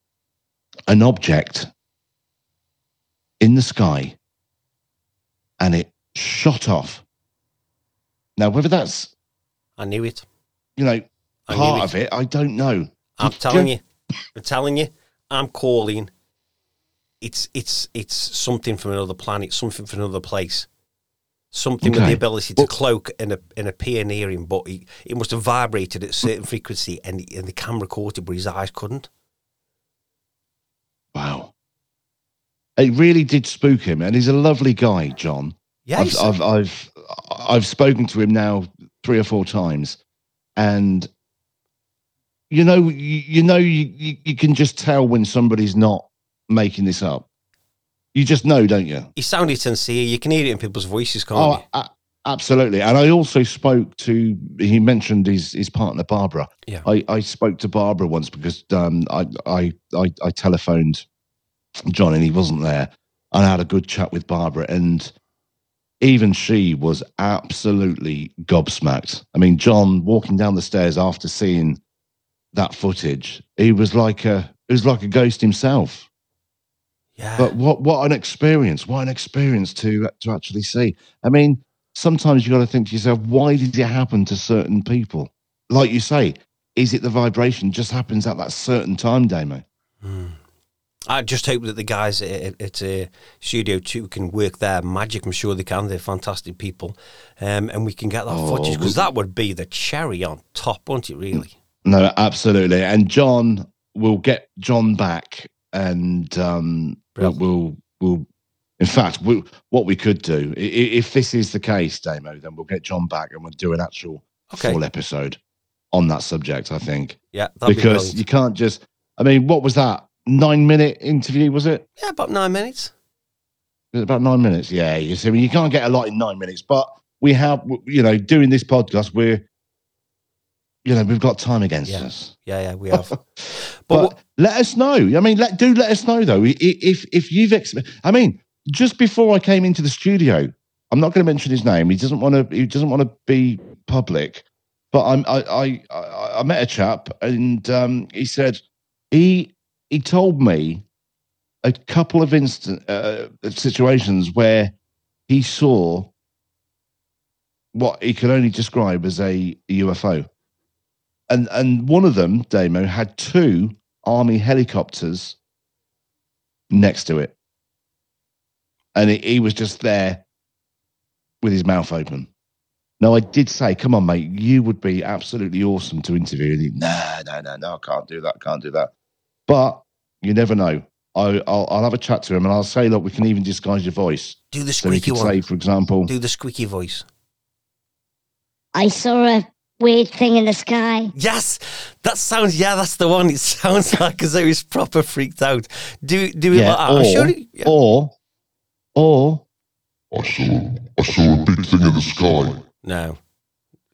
an object in the sky and it shot off. Now whether that's I knew it. You know, I part it. of it, I don't know. I'm Did telling you, you, I'm telling you, I'm calling. It's it's it's something from another planet, something from another place, something okay. with the ability to cloak in a in a pioneering, but he, it must have vibrated at a certain frequency, and and the camera caught it, but his eyes couldn't. Wow, it really did spook him, and he's a lovely guy, John. Yes, I've I've I've, I've spoken to him now three or four times, and you know, you, you know, you, you, you can just tell when somebody's not making this up. You just know, don't you? You sound it and see it. You can hear it in people's voices, can't oh, you? I, absolutely. And I also spoke to. He mentioned his his partner Barbara. Yeah. I, I spoke to Barbara once because um I I I, I telephoned John and he wasn't there, and I had a good chat with Barbara and. Even she was absolutely gobsmacked. I mean, John walking down the stairs after seeing that footage, he was like a he was like a ghost himself. Yeah. But what what an experience! What an experience to to actually see. I mean, sometimes you got to think to yourself, why did it happen to certain people? Like you say, is it the vibration just happens at that certain time, Damo? Mm. I just hope that the guys at, at, at uh, Studio Two can work their magic. I'm sure they can. They're fantastic people, um, and we can get that oh, footage because that would be the cherry on top, wouldn't it? Really? No, absolutely. And John, we'll get John back and um, that will will. In fact, we, what we could do, if this is the case, Damo, then we'll get John back and we'll do an actual okay. full episode on that subject. I think, yeah, because be you can't just. I mean, what was that nine minute interview? Was it? Yeah, about nine minutes. About nine minutes. Yeah, you see, I mean, you can't get a lot in nine minutes, but we have, you know, doing this podcast, we're, you know, we've got time against yeah. us. Yeah, yeah, we have. but but what... let us know. I mean, let do let us know though if if you've. Ex- I mean. Just before I came into the studio, I'm not going to mention his name. He doesn't want to. He doesn't want to be public. But I'm, I, I, I, I met a chap, and um, he said he he told me a couple of instant uh, situations where he saw what he could only describe as a U F O, and and one of them, Damo, had two army helicopters next to it. And he was just there with his mouth open. Now, I did say, come on, mate, you would be absolutely awesome to interview. And he, no, no, no, no, I can't do that, can't do that. But you never know. I, I'll, I'll have a chat to him and I'll say, look, we can even disguise your voice. Do the squeaky so he could one. Say, for example, do the squeaky voice. I saw a weird thing in the sky. Yes, that sounds, yeah, that's the one. It sounds like as though he's proper freaked out. Do, do it yeah, like that. Or, I'm sure he, yeah. or Or I saw I saw a big thing in the sky. No,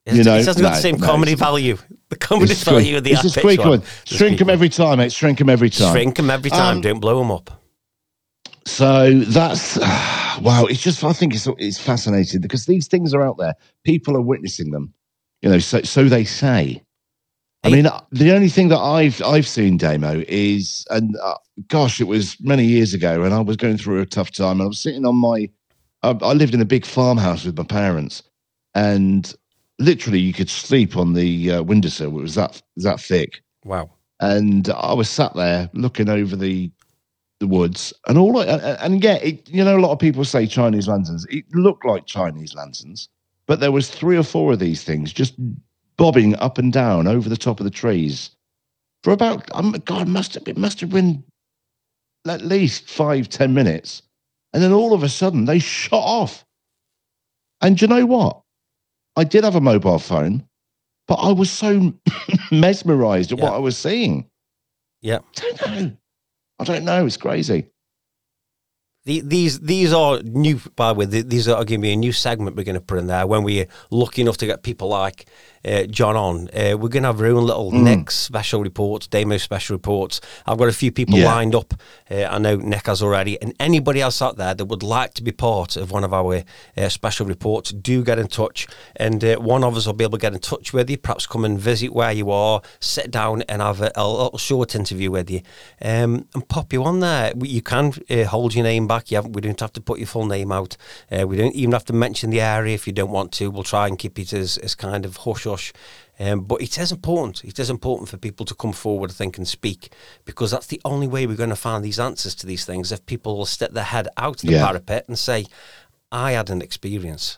it's, you know, it doesn't no, got the same no, comedy value. The comedy value of the it's a squeak one. Shrink them every time, mate. Shrink them every time. Shrink them every time. Um, Don't blow them up. So that's uh, wow. It's just I think it's it's fascinating because these things are out there. People are witnessing them. You know, so so they say. I mean, the only thing that I've I've seen, Damo, is, and uh, gosh, it was many years ago, and I was going through a tough time, and I was sitting on my, I, I lived in a big farmhouse with my parents, and literally you could sleep on the uh, windowsill. It was that that thick. Wow. And I was sat there looking over the the woods, and all, I, and yeah, it, you know, a lot of people say Chinese lanterns. It looked like Chinese lanterns, but there was three or four of these things just bobbing up and down over the top of the trees for about, um, God, must have, it must have been at least five, ten minutes. And then all of a sudden they shot off. And do you know what? I did have a mobile phone, but I was so mesmerized at yeah. what I was seeing. Yeah. I don't know. I don't know. It's crazy. These these are new, by the way, these are going to be a new segment we're going to put in there when we're lucky enough to get people like uh, John on. Uh, we're going to have our own little mm. Nick special reports, Damo special reports. I've got a few people yeah. lined up. Uh, I know Nick has already. And anybody else out there that would like to be part of one of our uh, special reports, do get in touch. And uh, one of us will be able to get in touch with you, perhaps come and visit where you are, sit down and have a, a little short interview with you um, and pop you on there. You can uh, hold your name back. You haven't, we don't have to put your full name out. Uh, we don't even have to mention the area if you don't want to. We'll try and keep it as, as kind of hush-hush. Um, but it is important. It is important for people to come forward, I think, and speak, because that's the only way we're going to find these answers to these things, if people will stick their head out the yeah. parapet and say, I had an experience.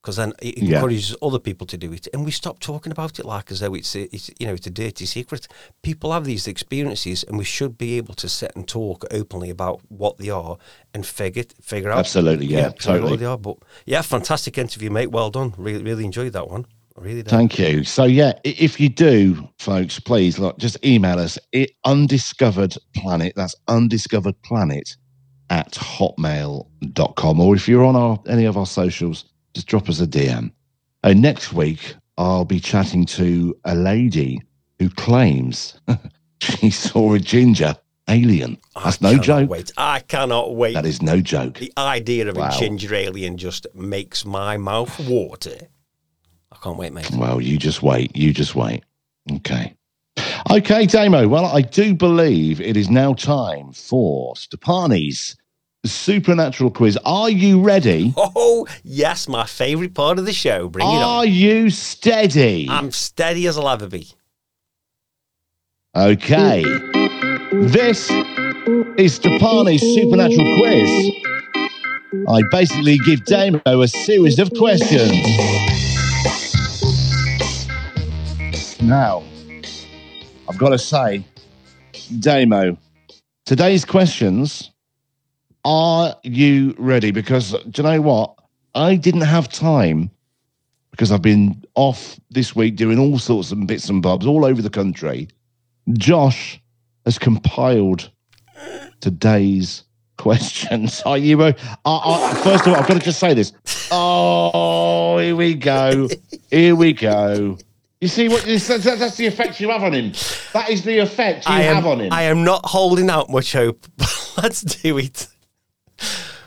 Because then it encourages yeah. other people to do it. And we stop talking about it like as though it's, a, it's, you know, it's a dirty secret. People have these experiences and we should be able to sit and talk openly about what they are and figure figure out. Absolutely, yeah, you know, totally. What they are. But yeah, fantastic interview, mate. Well done. Really, really enjoyed that one. I really did. Thank you. So yeah, if you do, folks, please, look, just email us. It, Undiscovered Planet. That's Undiscovered Planet at hotmail dot com. Or if you're on our, any of our socials, just drop us a D M. Uh, next week, I'll be chatting to a lady who claims she saw a ginger alien. That's no joke. Wait. I cannot wait. That is no joke. The idea of wow. a ginger alien just makes my mouth water. I can't wait, mate. Well, you just wait. You just wait. Okay. Okay, Damo. Well, I do believe it is now time for Stoppani's Supernatural Quiz. Are you ready? Oh, yes, my favourite part of the show. Bring it on. Are you steady? I'm steady as I'll ever be. Okay. This is Stoppani's Supernatural Quiz. I basically give Damo a series of questions. Now, I've got to say, Damo, Today's questions, are you ready? Because do you know what? I didn't have time because I've been off this week doing all sorts of bits and bobs all over the country. Josh has compiled today's questions. Are you? Uh, uh, first of all, I've got to just say this. Oh, here we go. Here we go. You see what this, that's the effect you have on him. That is the effect you I am, have on him. I am not holding out much hope. Let's do it.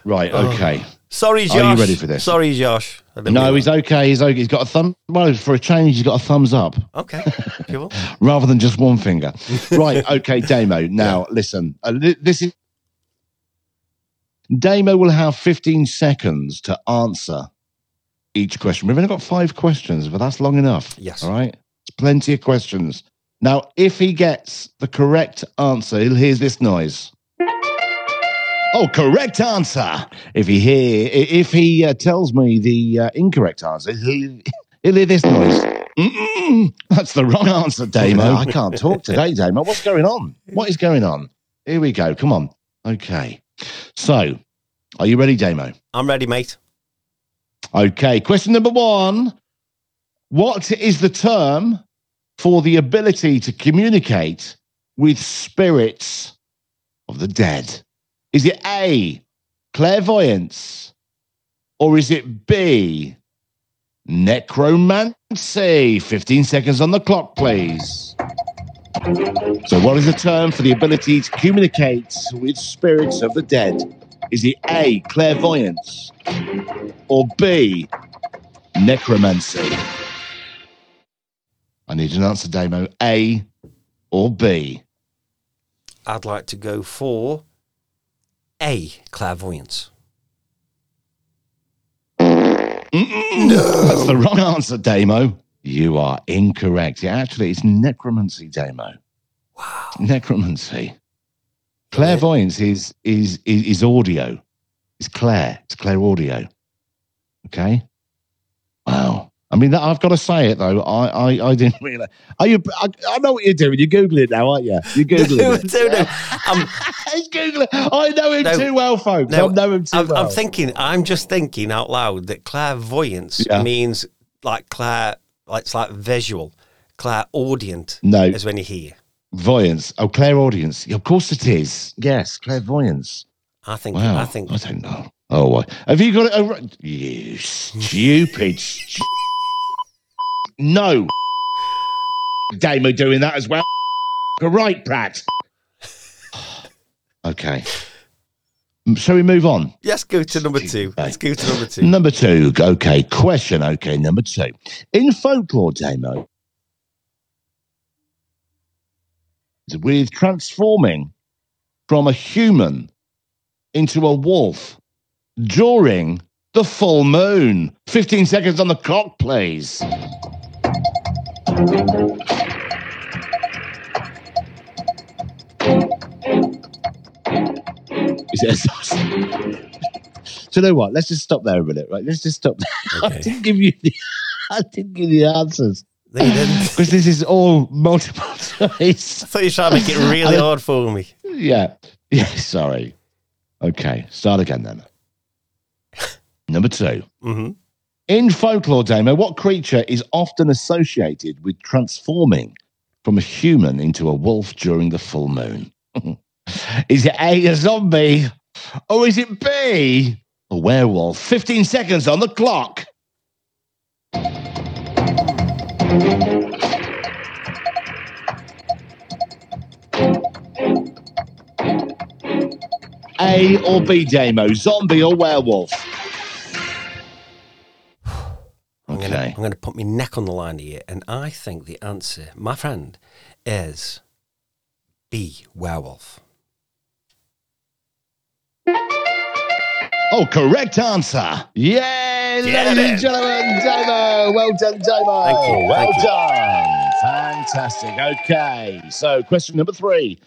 Right. Okay. Oh. Sorry, Josh. Are you ready for this? Sorry, Josh. No, he's okay. He's okay. He's got a thumb. Well, for a change, he's got a thumbs up. Okay. Cool. Rather than just one finger. Right. Okay, Damo. Now, yeah. listen. Uh, this is. Damo will have fifteen seconds to answer each question. We've only got five questions, but that's long enough. Yes. All right. It's plenty of questions. Now, if he gets the correct answer, he'll hear this noise. Oh, correct answer. If he hear, if he uh, tells me the uh, incorrect answer, he'll, he'll hear this noise. Mm-mm, that's the wrong answer, Damo. I can't talk today, Damo. What's going on? What is going on? Here we go. Come on. Okay. So, are you ready, Damo? I'm ready, mate. Okay. Question number one. What is the term for the ability to communicate with spirits of the dead? Is it A, clairvoyance, or is it B, necromancy? fifteen seconds on the clock, please. So what is the term for the ability to communicate with spirits of the dead? Is it A, clairvoyance, or B, necromancy? I need an answer, Damo. A or B? I'd like to go for... A, clairvoyance. Mm-mm. No. That's the wrong answer, Damo. You are incorrect. Yeah, actually, it's necromancy, Damo. Wow. Necromancy. Clairvoyance is is is, is audio. It's clair. It's clair audio. Okay. Wow. I mean, I've got to say it though. I, I, I didn't realize. Are you? I, I know what you're doing. You're googling it now, aren't you? You're googling no, it. No, no. I'm, He's googling. I know him no, too well, folks. No, I know him too I'm, well. I'm thinking. I'm just thinking out loud that clairvoyance yeah. means like clair. Like it's like visual, clairaudient. No, is when you hear voyance. Oh, clairaudience. Of course it is. Yes, clairvoyance. I think. Wow. I think. I don't know. Oh, have you got it? Oh, you stupid. No. Damo doing that as well. All right, Brad. Okay. Shall we move on? Yes, go to number two. Let's go to number two. Number two. Okay. Question. Okay. Number two. In folklore, Damo, with transforming from a human into a wolf during the full moon. fifteen seconds on the clock, please. Is it a... So you know what? Let's just stop there a minute, right? Let's just stop there. Okay. I didn't give you the I didn't give you the answers. No, you didn't. Because this is all multiple choice. I thought you were trying to make it really I... hard for me. Yeah. Yeah, sorry. Okay. Start again then. Number two. Mm-hmm. In folklore, Damo, what creature is often associated with transforming from a human into a wolf during the full moon? Is it A, a zombie, or is it B, a werewolf? fifteen seconds on the clock. A or B, Damo, zombie or werewolf? I'm okay. going to put my neck on the line here, and I think the answer, my friend, is B, werewolf. Oh, correct answer. Yay, ladies and gentlemen, Damo. Well done, Damo. Thank you. Well Thank done. You. Fantastic. Okay, so question number three.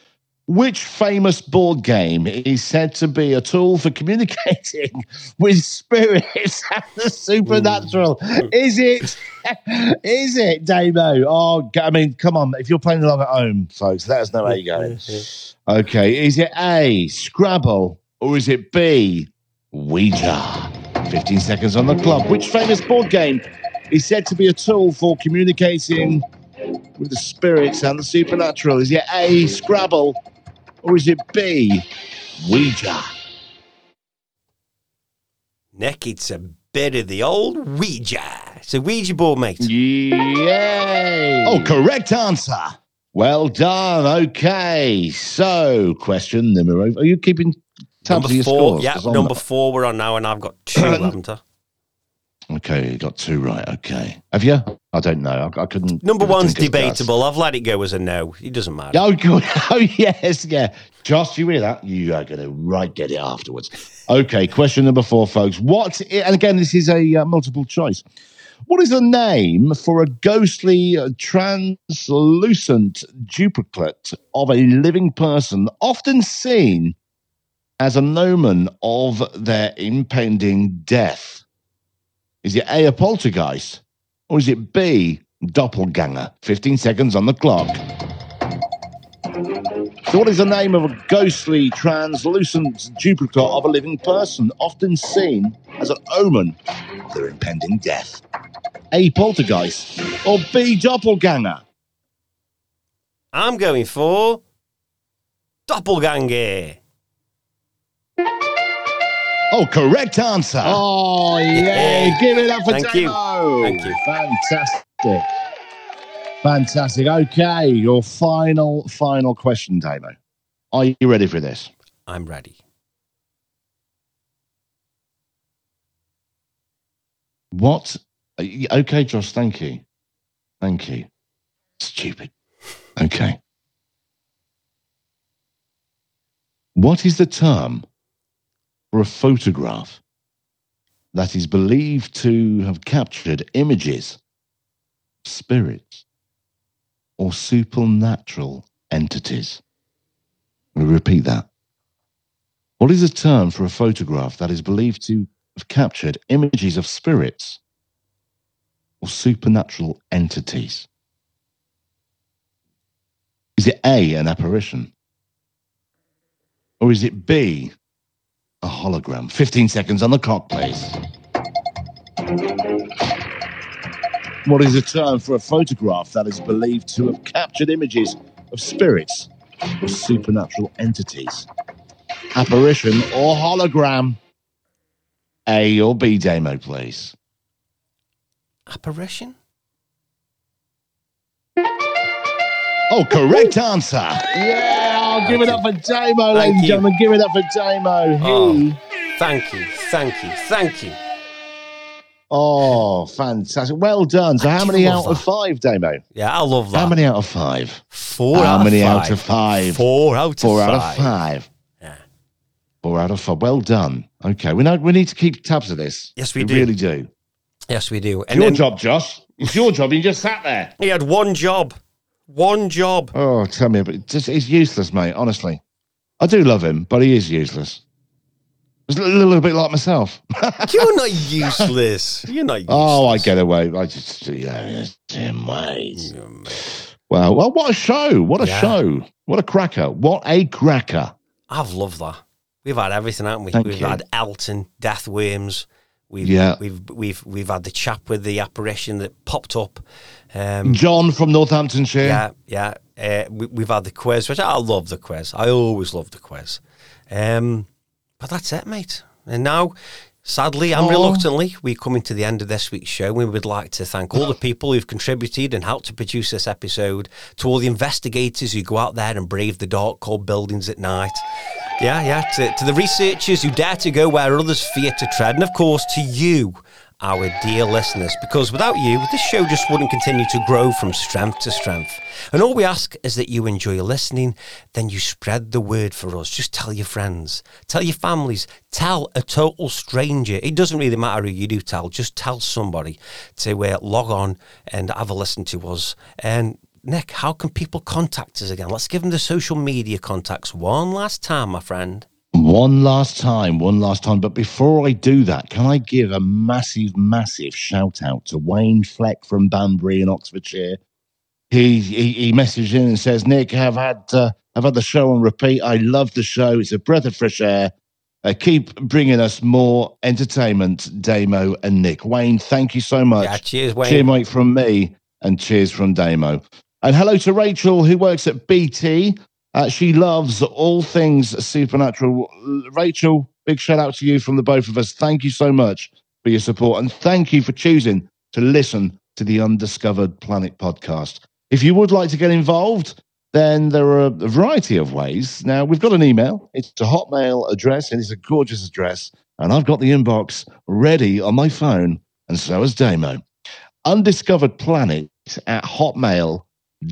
Which famous board game is said to be a tool for communicating with spirits and the supernatural? Ooh. Is it? Is it, Damo? Oh, I mean, come on. If you're playing along at home, folks, let us know how you go. Okay, is it A, Scrabble, or is it B, Ouija? fifteen seconds on the clock. Which famous board game is said to be a tool for communicating with the spirits and the supernatural? Is it A, Scrabble, or is it B, Ouija? Nick, it's a bit of the old Ouija. It's a Ouija board, mate. Yay! Oh, correct answer. Well done. Okay. So, question number... Are you keeping tabs of your scores? Yeah, number four we're on now, and I've got two, haven't I? Okay, you got two right. Okay. Have you? I don't know. I, I couldn't... Number one's debatable. I've let it go as a no. It doesn't matter. Oh, good. Oh, yes. Yeah. Josh, you hear that? You are going to right get it afterwards. Okay, question number four, folks. What... And again, this is a uh, multiple choice. What is the name for a ghostly, uh, translucent duplicate of a living person often seen as an omen of their impending death? Is it A, a poltergeist, or is it B, doppelganger? fifteen seconds on the clock. So what is the name of a ghostly, translucent duplicate of a living person, often seen as an omen of their impending death? A, poltergeist, or B, doppelganger? I'm going for doppelganger. Oh, correct answer. Oh, yeah. Give it up for Thank Damo. You. Thank you. Fantastic. Fantastic. Okay, your final, final question, Damo. Are you ready for this? I'm ready. What? Okay, Josh, thank you. Thank you. Stupid. Okay. What is the term for a photograph that is believed to have captured images, spirits, or supernatural entities? Let me repeat that. What is a term for a photograph that is believed to have captured images of spirits or supernatural entities? Is it A, an apparition, or is it B, a hologram? fifteen seconds on the clock, please. What is the term for a photograph that is believed to have captured images of spirits or supernatural entities? Apparition or hologram? A or B, Damo, please. Apparition? Oh, correct answer. Yeah. I'll give it up for Damo, ladies and gentlemen. Give it up for Damo. He... Oh, thank you, thank you, thank you. Oh, fantastic. Well done. So I how many out that. of five, Damo? Yeah, I love that. How many out of five? Four how out of five. How many out of five? Four out of Four five. Four out of five. Yeah. Four out of five. Well done. Okay, we know, we need to keep tabs of this. Yes, we, we do. We really do. Yes, we do. It's and your then... job, Josh. It's your job. You just sat there. He had one job. One job. Oh, tell me about it. Just, he's useless, mate, honestly. I do love him, but he is useless. It's a little bit like myself. You're not useless. You're not useless. Oh, I get away. I just, you know, damn ways. Wow. Well, what a show. What a yeah. show. What a cracker. What a cracker. I've loved that. We've had everything, haven't we? Thank we've you. had Elton, Death Worms. We've, yeah. we've we've we've had the chap with the apparition that popped up. Um, John from Northamptonshire. Yeah, yeah. Uh, we, we've had the quiz, which I love the quiz. I always love the quiz. Um, but that's it, mate. And now, sadly and oh. reluctantly, we're coming to the end of this week's show. We would like to thank all the people who've contributed and helped to produce this episode, to all the investigators who go out there and brave the dark, cold buildings at night. Yeah, yeah, to, to the researchers who dare to go where others fear to tread, and of course to you, our dear listeners, because without you, this show just wouldn't continue to grow from strength to strength. And all we ask is that you enjoy listening, then you spread the word for us. Just tell your friends, tell your families, tell a total stranger. It doesn't really matter who you do tell, just tell somebody to uh, log on and have a listen to us. And Nick, how can people contact us again? Let's give them the social media contacts one last time, my friend. One last time, one last time. But before I do that, can I give a massive, massive shout out to Wayne Fleck from Banbury in Oxfordshire? He he, he messaged in and says, Nick, I've had uh, I've had the show on repeat. I love the show. It's a breath of fresh air. Uh, keep bringing us more entertainment, Damo and Nick. Wayne, thank you so much. Yeah, cheers, Wayne. Cheer, mate, from me, and cheers from Damo. And hello to Rachel, who works at B T. Uh, she loves all things supernatural. Rachel, big shout out to you from the both of us. Thank you so much for your support, and thank you for choosing to listen to the Undiscovered Planet podcast. If you would like to get involved, then there are a variety of ways. Now, we've got an email. It's a Hotmail address, and it's a gorgeous address. And I've got the inbox ready on my phone, and so is Damo. undiscoveredplanet at hotmail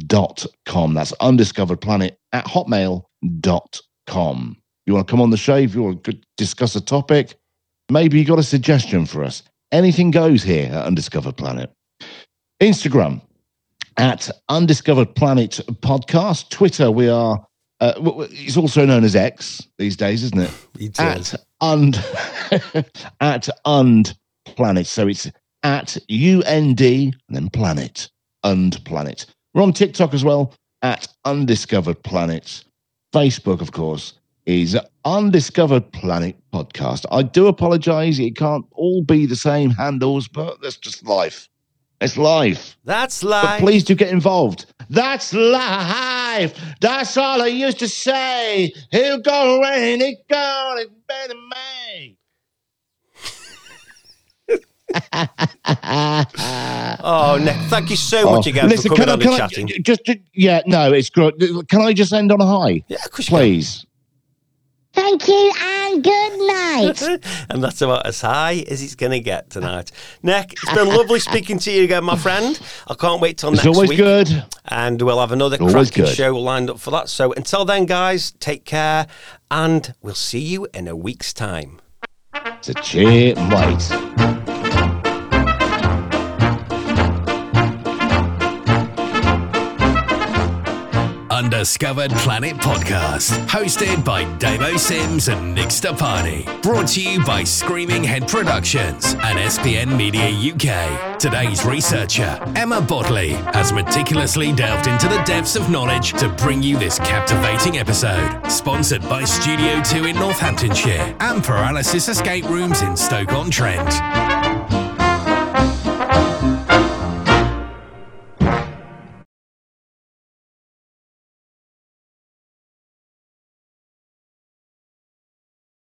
dot com. That's undiscoveredplanet at hotmail dot com. You want to come on the show, if you want to discuss a topic, maybe you got a suggestion for us. Anything goes here at Undiscovered Planet. Instagram, at Undiscovered Planet Podcast. Twitter, we are, uh, it's also known as X these days, isn't it? It is. At, und, at Und Planet. So it's at U N D and then Planet, Und Planet. We're on TikTok as well, at Undiscovered Planet. Facebook, of course, is Undiscovered Planet Podcast. I do apologise, it can't all be the same handles, but that's just life. It's life. That's life. But please do get involved. That's life. That's all I used to say. He'll go rain, he'll go, it's better than me. Oh, Nick, thank you so much oh, again listen, for coming on and chatting. I, just, yeah, no, it's good. Can I just end on a high? Yeah, of course you Please. Can. Thank you and good night. And that's about as high as it's going to get tonight. Nick, it's been lovely speaking to you again, my friend. I can't wait till it's next always week. Always good. And we'll have another always cracking good. Show lined up for that. So until then, guys, take care, and we'll see you in a week's time. So cheer, mate. Undiscovered Planet Podcast, hosted by Damo Sims and Nick Stoppani. Brought to you by Screaming Head Productions and S P N Media U K. Today's researcher, Emma Botley, has meticulously delved into the depths of knowledge to bring you this captivating episode. Sponsored by Studio Two in Northamptonshire and Paralysis Escape Rooms in Stoke-on-Trent.